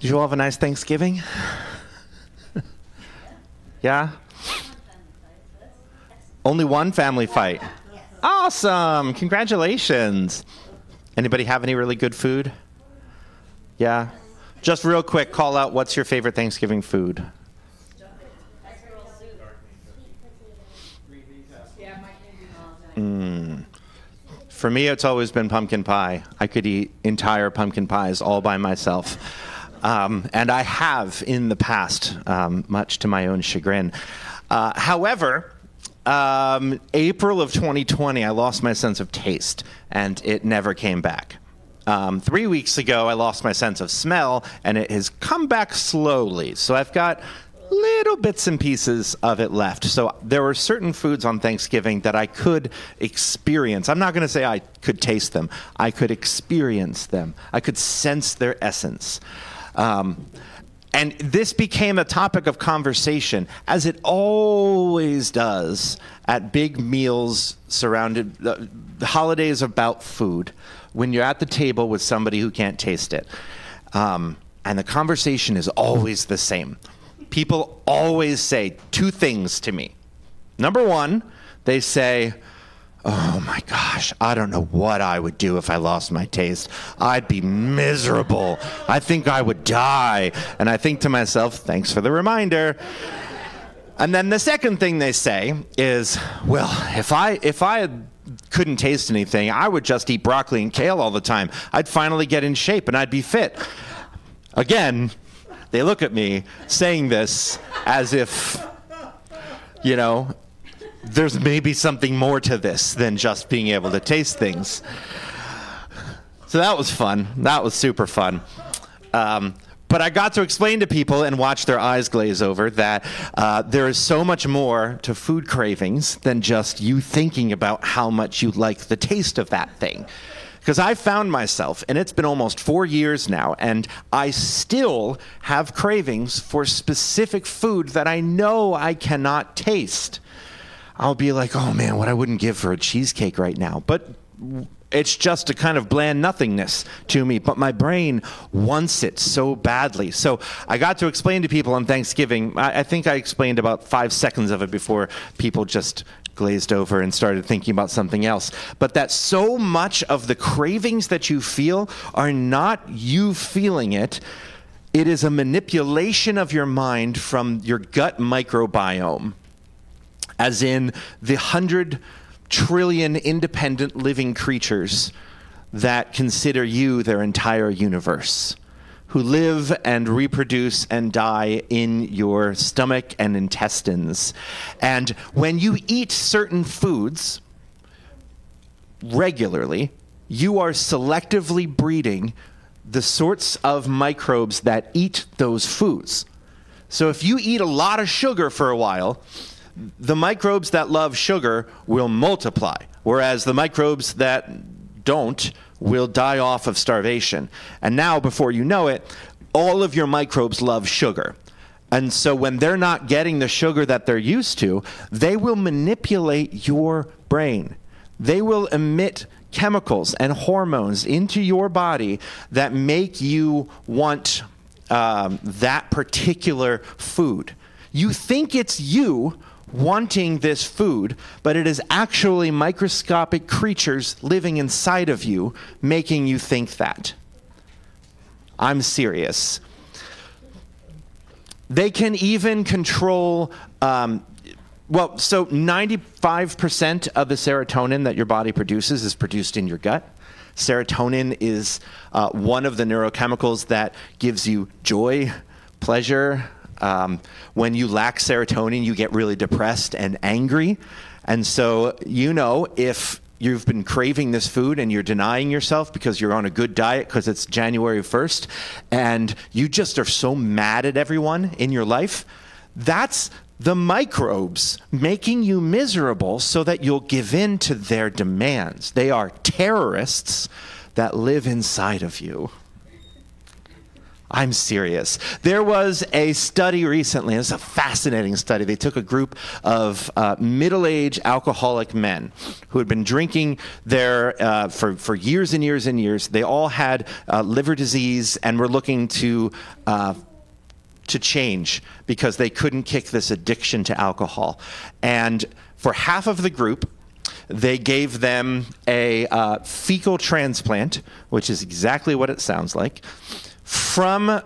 Did you all have a nice Thanksgiving? Yeah? Only one family fight? Awesome. Congratulations. Anybody have any really good food? Yeah? Just real quick, call out what's your favorite Thanksgiving food? For me, it's always been pumpkin pie. I could eat entire pumpkin pies all by myself. And I have in the past, much to my own chagrin. However, April of 2020, I lost my sense of taste, and it never came back. 3 weeks ago, I lost my sense of smell, and it has come back slowly. So I've got little bits and pieces of it left. So there were certain foods on Thanksgiving that I could experience. I'm not going to say I could taste them. I could experience them. I could sense their essence. And this became a topic of conversation, as it always does at big meals surrounded, the holidays about food, when you're at the table with somebody who can't taste it. And the conversation is always the same. People always say two things to me. Number one, they say, oh my gosh, I don't know what I would do if I lost my taste. I'd be miserable. I think I would die. And I think to myself, thanks for the reminder. And then the second thing they say is, well, if I couldn't taste anything, I would just eat broccoli and kale all the time. I'd finally get in shape and I'd be fit. Again, they look at me saying this as if, you know, there's maybe something more to this than just being able to taste things. So that was fun. That was super fun. But I got to explain to people and watch their eyes glaze over that there is so much more to food cravings than just you thinking about how much you like the taste of that thing. Because I found myself, and it's been almost 4 years now, and I still have cravings for specific food that I know I cannot taste. I'll be like, oh man, what I wouldn't give for a cheesecake right now. But it's just a kind of bland nothingness to me. But my brain wants it so badly. So I got to explain to people on Thanksgiving. I think I explained about 5 seconds of it before people just glazed over and started thinking about something else. But that so much of the cravings that you feel are not you feeling it. It is a manipulation of your mind from your gut microbiome. As in the 100 trillion independent living creatures that consider you their entire universe, who live and reproduce and die in your stomach and intestines. And when you eat certain foods regularly, you are selectively breeding the sorts of microbes that eat those foods. So if you eat a lot of sugar for a while, the microbes that love sugar will multiply, whereas the microbes that don't will die off of starvation. And now, before you know it, all of your microbes love sugar. And so when they're not getting the sugar that they're used to, they will manipulate your brain. They will emit chemicals and hormones into your body that make you want that particular food. You think it's you wanting this food, but it is actually microscopic creatures living inside of you making you think that. I'm serious. They can even control, so 95% of the serotonin that your body produces is produced in your gut. Serotonin is one of the neurochemicals that gives you joy, pleasure. When you lack serotonin, you get really depressed and angry. And so, you know, if you've been craving this food and you're denying yourself because you're on a good diet because it's January 1st, and you just are so mad at everyone in your life, that's the microbes making you miserable so that you'll give in to their demands. They are terrorists that live inside of you. I'm serious. There was a study recently, it's a fascinating study. They took a group of middle-aged alcoholic men who had been drinking their for years and years and years. They all had liver disease and were looking to change because they couldn't kick this addiction to alcohol. And for half of the group, they gave them a fecal transplant, which is exactly what it sounds like, from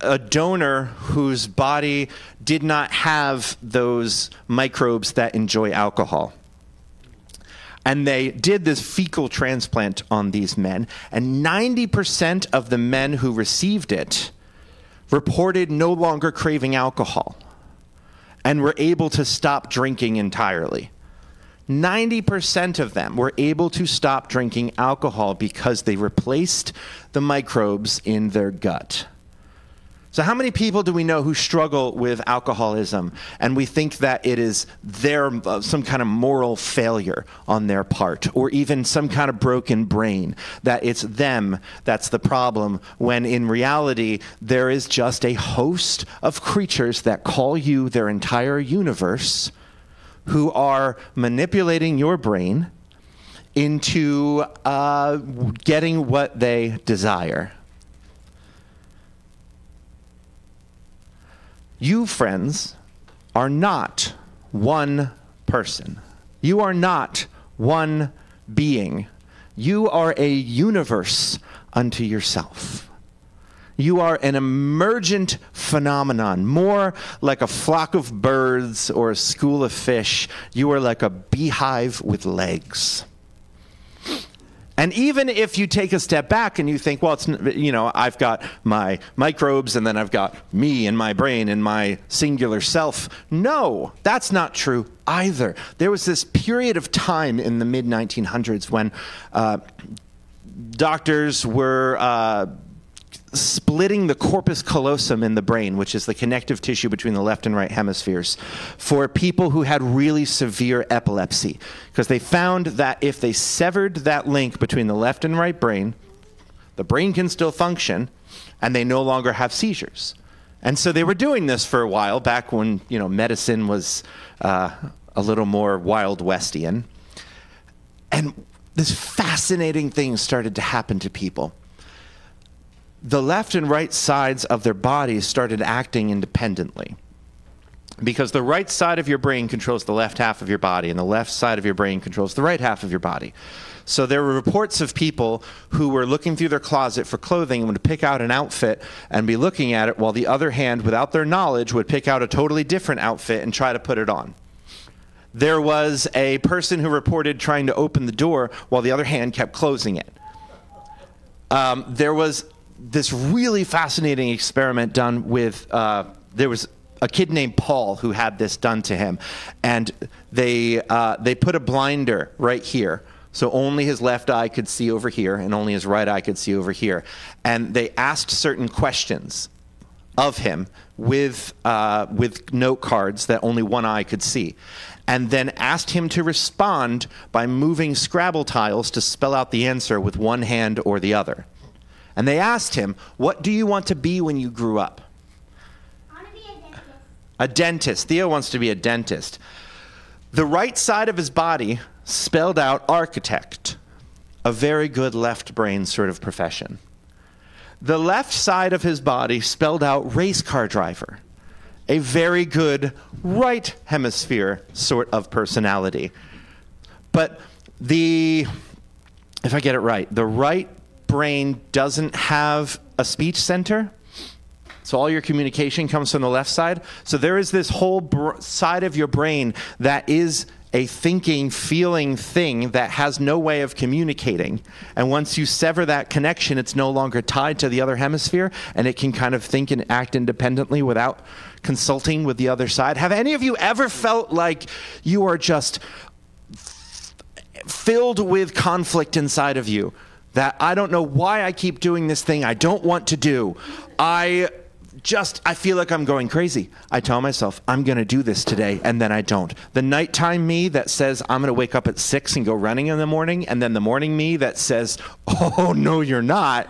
a donor whose body did not have those microbes that enjoy alcohol. And they did this fecal transplant on these men, and 90% of the men who received it reported no longer craving alcohol and were able to stop drinking entirely. 90% of them were able to stop drinking alcohol because they replaced the microbes in their gut. So how many people do we know who struggle with alcoholism and we think that it is their some kind of moral failure on their part, or even some kind of broken brain, that it's them that's the problem, when in reality there is just a host of creatures that call you their entire universe who are manipulating your brain into getting what they desire. You, friends, are not one person. You are not one being. You are a universe unto yourself. You are an emergent phenomenon, more like a flock of birds or a school of fish. You are like a beehive with legs. And even if you take a step back and you think, well, it's, you know, I've got my microbes and then I've got me and my brain and my singular self. No, that's not true either. There was this period of time in the mid-1900s when doctors were splitting the corpus callosum in the brain, which is the connective tissue between the left and right hemispheres, for people who had really severe epilepsy, because they found that if they severed that link between the left and right brain, the brain can still function and they no longer have seizures. And so they were doing this for a while, back when, you know, medicine was a little more Wild Westian. And this fascinating thing started to happen to people. The left and right sides of their bodies started acting independently, because the right side of your brain controls the left half of your body and the left side of your brain controls the right half of your body. So there were reports of people who were looking through their closet for clothing and would pick out an outfit and be looking at it while the other hand, without their knowledge, would pick out a totally different outfit and try to put it on. There was a person who reported trying to open the door while the other hand kept closing it. There was this really fascinating experiment done with, there was a kid named Paul who had this done to him, and they put a blinder right here, so only his left eye could see over here and only his right eye could see over here, and they asked certain questions of him with note cards that only one eye could see, and then asked him to respond by moving Scrabble tiles to spell out the answer with one hand or the other. And they asked him, what do you want to be when you grew up? I want to be a dentist. A dentist. Theo wants to be a dentist. The right side of his body spelled out architect, a very good left brain sort of profession. The left side of his body spelled out race car driver, a very good right hemisphere sort of personality. But if I get it right, the right brain doesn't have a speech center, so all your communication comes from the left side. So there is this whole side of your brain that is a thinking, feeling thing that has no way of communicating, and once you sever that connection, it's no longer tied to the other hemisphere, and it can kind of think and act independently without consulting with the other side. Have any of you ever felt like you are just filled with conflict inside of you? That I don't know why I keep doing this thing I don't want to do. I feel like I'm going crazy. I tell myself, I'm going to do this today, and then I don't. The nighttime me that says, I'm going to wake up at 6 and go running in the morning, and then the morning me that says, oh, no, you're not.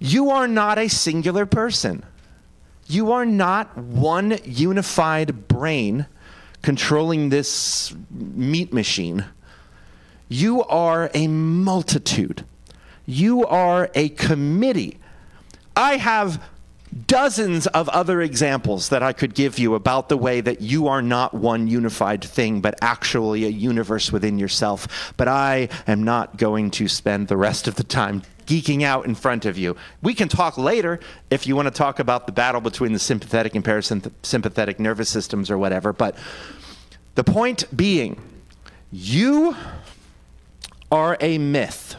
You are not a singular person. You are not one unified brain controlling this meat machine. You are a multitude. You are a committee. I have dozens of other examples that I could give you about the way that you are not one unified thing, but actually a universe within yourself. But I am not going to spend the rest of the time geeking out in front of you. We can talk later if you want to talk about the battle between the sympathetic and parasympathetic nervous systems or whatever. But the point being, you are a myth.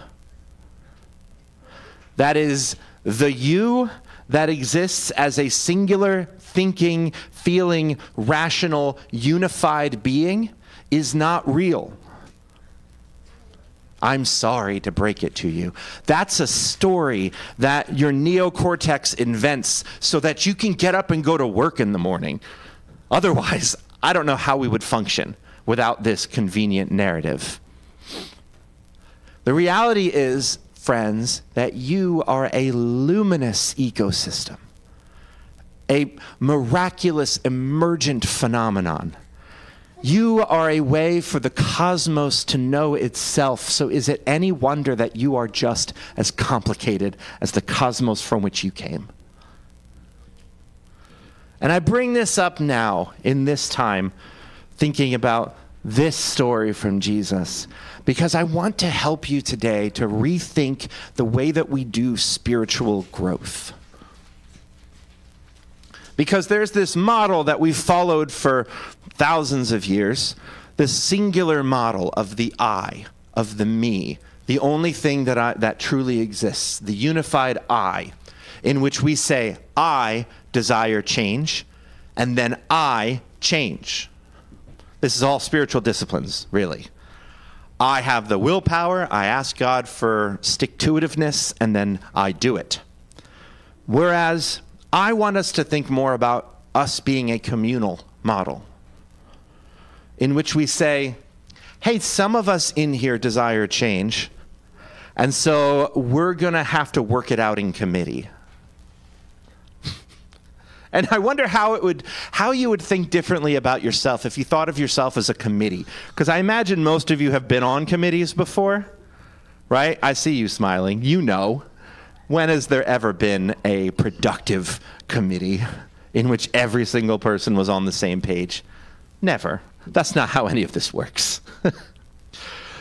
That is the you that exists as a singular, thinking, feeling, rational, unified being is not real. I'm sorry to break it to you. That's a story that your neocortex invents so that you can get up and go to work in the morning. Otherwise, I don't know how we would function without this convenient narrative. The reality is, friends, that you are a luminous ecosystem, a miraculous emergent phenomenon. You are a way for the cosmos to know itself, so is it any wonder that you are just as complicated as the cosmos from which you came? And I bring this up now, in this time, thinking about this story from Jesus, because I want to help you today to rethink the way that we do spiritual growth. Because there's this model that we've followed for thousands of years, this singular model of the I, of the me, the only thing that truly exists, the unified I, in which we say, I desire change, and then I change. This is all spiritual disciplines, really. I have the willpower, I ask God for stick-to-itiveness, and then I do it. Whereas I want us to think more about us being a communal model in which we say, hey, some of us in here desire change, and so we're going to have to work it out in committee. And I wonder how you would think differently about yourself if you thought of yourself as a committee. Because I imagine most of you have been on committees before, right? I see you smiling. You know. When has there ever been a productive committee in which every single person was on the same page? Never. That's not how any of this works.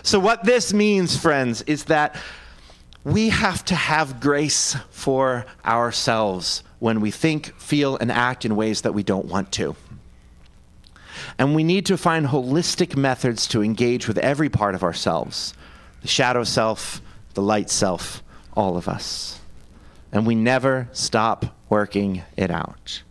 So what this means, friends, is that we have to have grace for ourselves when we think, feel, and act in ways that we don't want to. And we need to find holistic methods to engage with every part of ourselves, the shadow self, the light self, all of us. And we never stop working it out.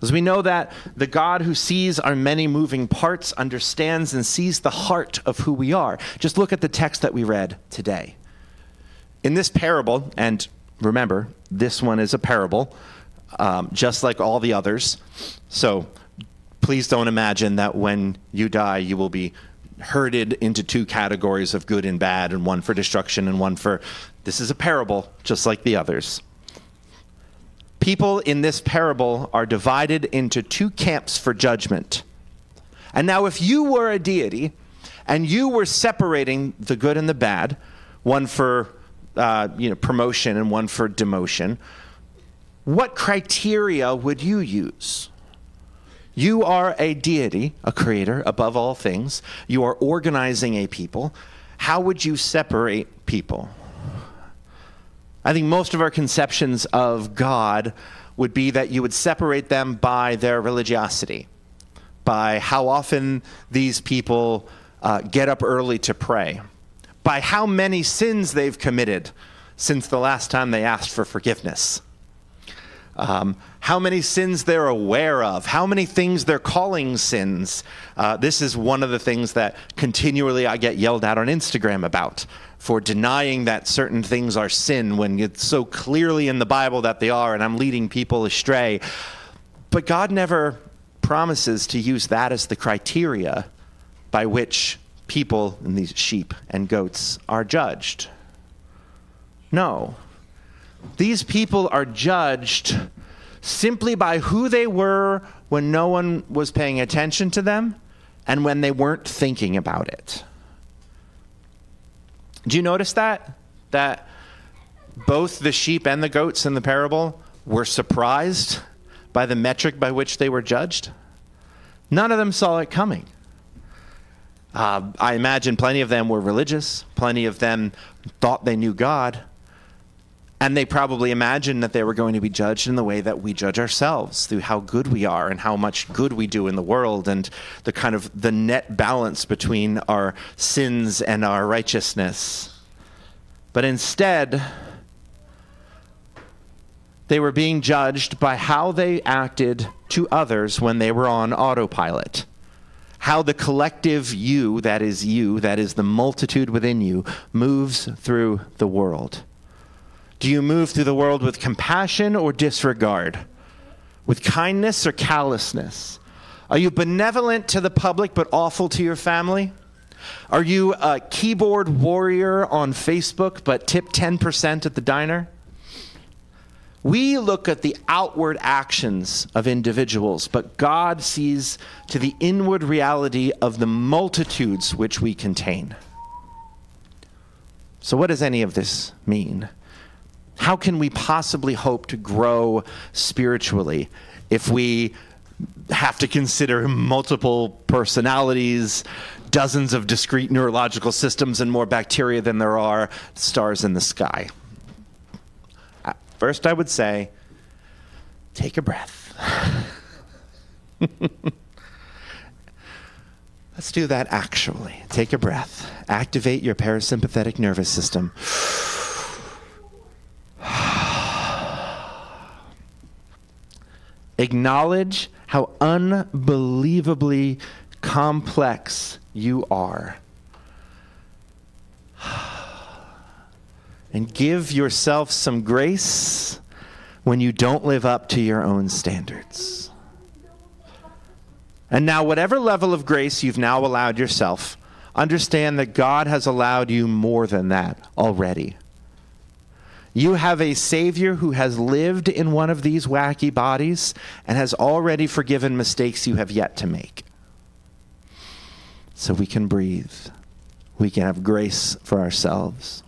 As we know that the God who sees our many moving parts understands and sees the heart of who we are. Just look at the text that we read today. In this parable, and remember, this one is a parable, just like all the others. So please don't imagine that when you die, you will be herded into two categories of good and bad, and one for destruction and one for... This is a parable, just like the others. People in this parable are divided into two camps for judgment. And now if you were a deity, and you were separating the good and the bad, one for promotion and one for demotion, what criteria would you use? You are a deity, a creator above all things. You are organizing a people. How would you separate people? I think most of our conceptions of God would be that you would separate them by their religiosity, by how often these people get up early to pray, by how many sins they've committed since the last time they asked for forgiveness, how many sins they're aware of, how many things they're calling sins. This is one of the things that continually I get yelled at on Instagram about, for denying that certain things are sin when it's so clearly in the Bible that they are, and I'm leading people astray. But God never promises to use that as the criteria by which people and these sheep and goats are judged. No. These people are judged simply by who they were when no one was paying attention to them and when they weren't thinking about it. Do you notice that? That both the sheep and the goats in the parable were surprised by the metric by which they were judged? None of them saw it coming. I imagine plenty of them were religious. Plenty of them thought they knew God. And they probably imagined that they were going to be judged in the way that we judge ourselves, through how good we are and how much good we do in the world, and the kind of the net balance between our sins and our righteousness. But instead, they were being judged by how they acted to others when they were on autopilot. How the collective you, that is the multitude within you, moves through the world. Do you move through the world with compassion or disregard? With kindness or callousness? Are you benevolent to the public but awful to your family? Are you a keyboard warrior on Facebook but tip 10% at the diner? We look at the outward actions of individuals, but God sees to the inward reality of the multitudes which we contain. So what does any of this mean? How can we possibly hope to grow spiritually if we have to consider multiple personalities, dozens of discrete neurological systems, and more bacteria than there are stars in the sky? First, I would say, take a breath. Let's do that actually. Take a breath. Activate your parasympathetic nervous system. Acknowledge how unbelievably complex you are. And give yourself some grace when you don't live up to your own standards. And now, whatever level of grace you've now allowed yourself, understand that God has allowed you more than that already. You have a Savior who has lived in one of these wacky bodies and has already forgiven mistakes you have yet to make. So we can breathe. We can have grace for ourselves.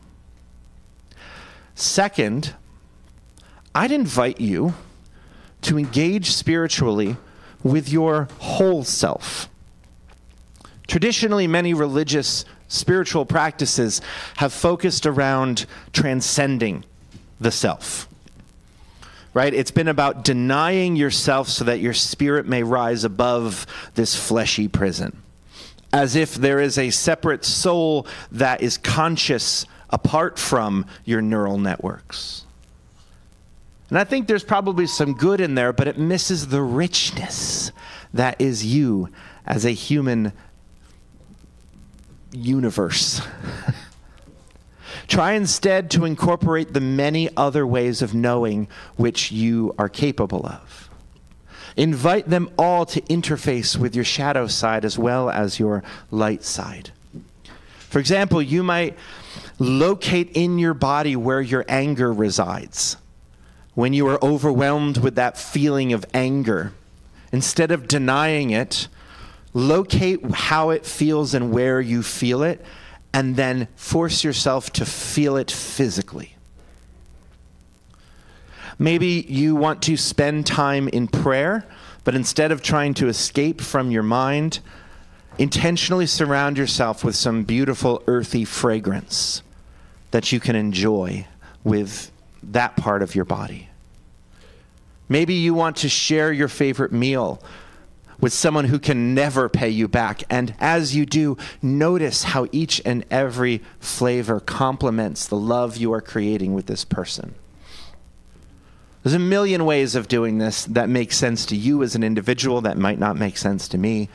Second, I'd invite you to engage spiritually with your whole self. Traditionally, many religious spiritual practices have focused around transcending the self, right? It's been about denying yourself so that your spirit may rise above this fleshy prison, as if there is a separate soul that is conscious apart from your neural networks. And I think there's probably some good in there, but it misses the richness that is you as a human universe. Try instead to incorporate the many other ways of knowing which you are capable of. Invite them all to interface with your shadow side as well as your light side. For example, you might locate in your body where your anger resides. When you are overwhelmed with that feeling of anger, instead of denying it, locate how it feels and where you feel it, and then force yourself to feel it physically. Maybe you want to spend time in prayer, but instead of trying to escape from your mind, intentionally surround yourself with some beautiful earthy fragrance that you can enjoy with that part of your body. Maybe you want to share your favorite meal with someone who can never pay you back. And as you do, notice how each and every flavor complements the love you are creating with this person. There's a million ways of doing this that make sense to you as an individual that might not make sense to me.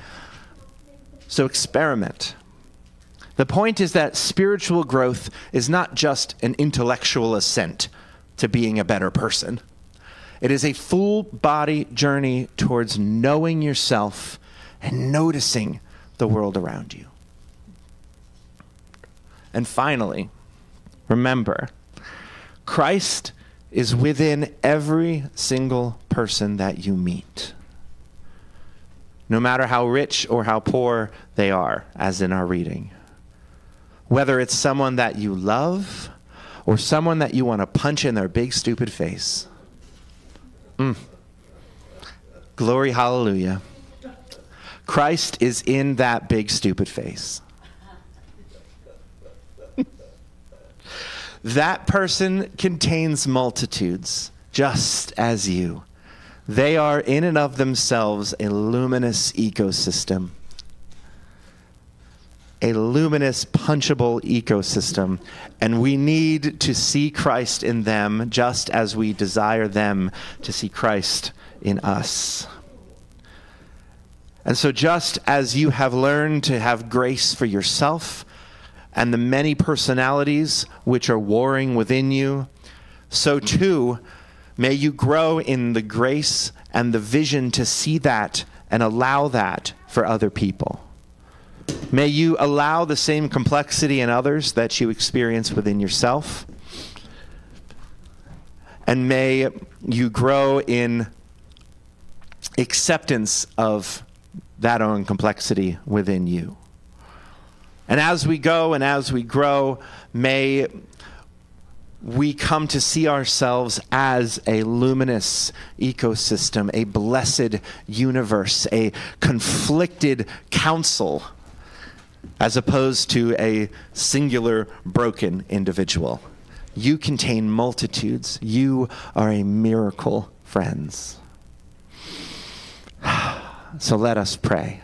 So experiment. The point is that spiritual growth is not just an intellectual ascent to being a better person. It is a full body journey towards knowing yourself and noticing the world around you. And finally, remember Christ is within every single person that you meet, no matter how rich or how poor they are, as in our reading. Whether it's someone that you love or someone that you want to punch in their big, stupid face. Glory, hallelujah. Christ is in that big, stupid face. That person contains multitudes, just as you. They are in and of themselves a luminous ecosystem. A luminous, punchable ecosystem. And we need to see Christ in them just as we desire them to see Christ in us. And so just as you have learned to have grace for yourself and the many personalities which are warring within you, so too may you grow in the grace and the vision to see that and allow that for other people. May you allow the same complexity in others that you experience within yourself. And may you grow in acceptance of that own complexity within you. And as we go and as we grow, may we come to see ourselves as a luminous ecosystem, a blessed universe, a conflicted council, as opposed to a singular, broken individual. You contain multitudes. You are a miracle, friends. So let us pray.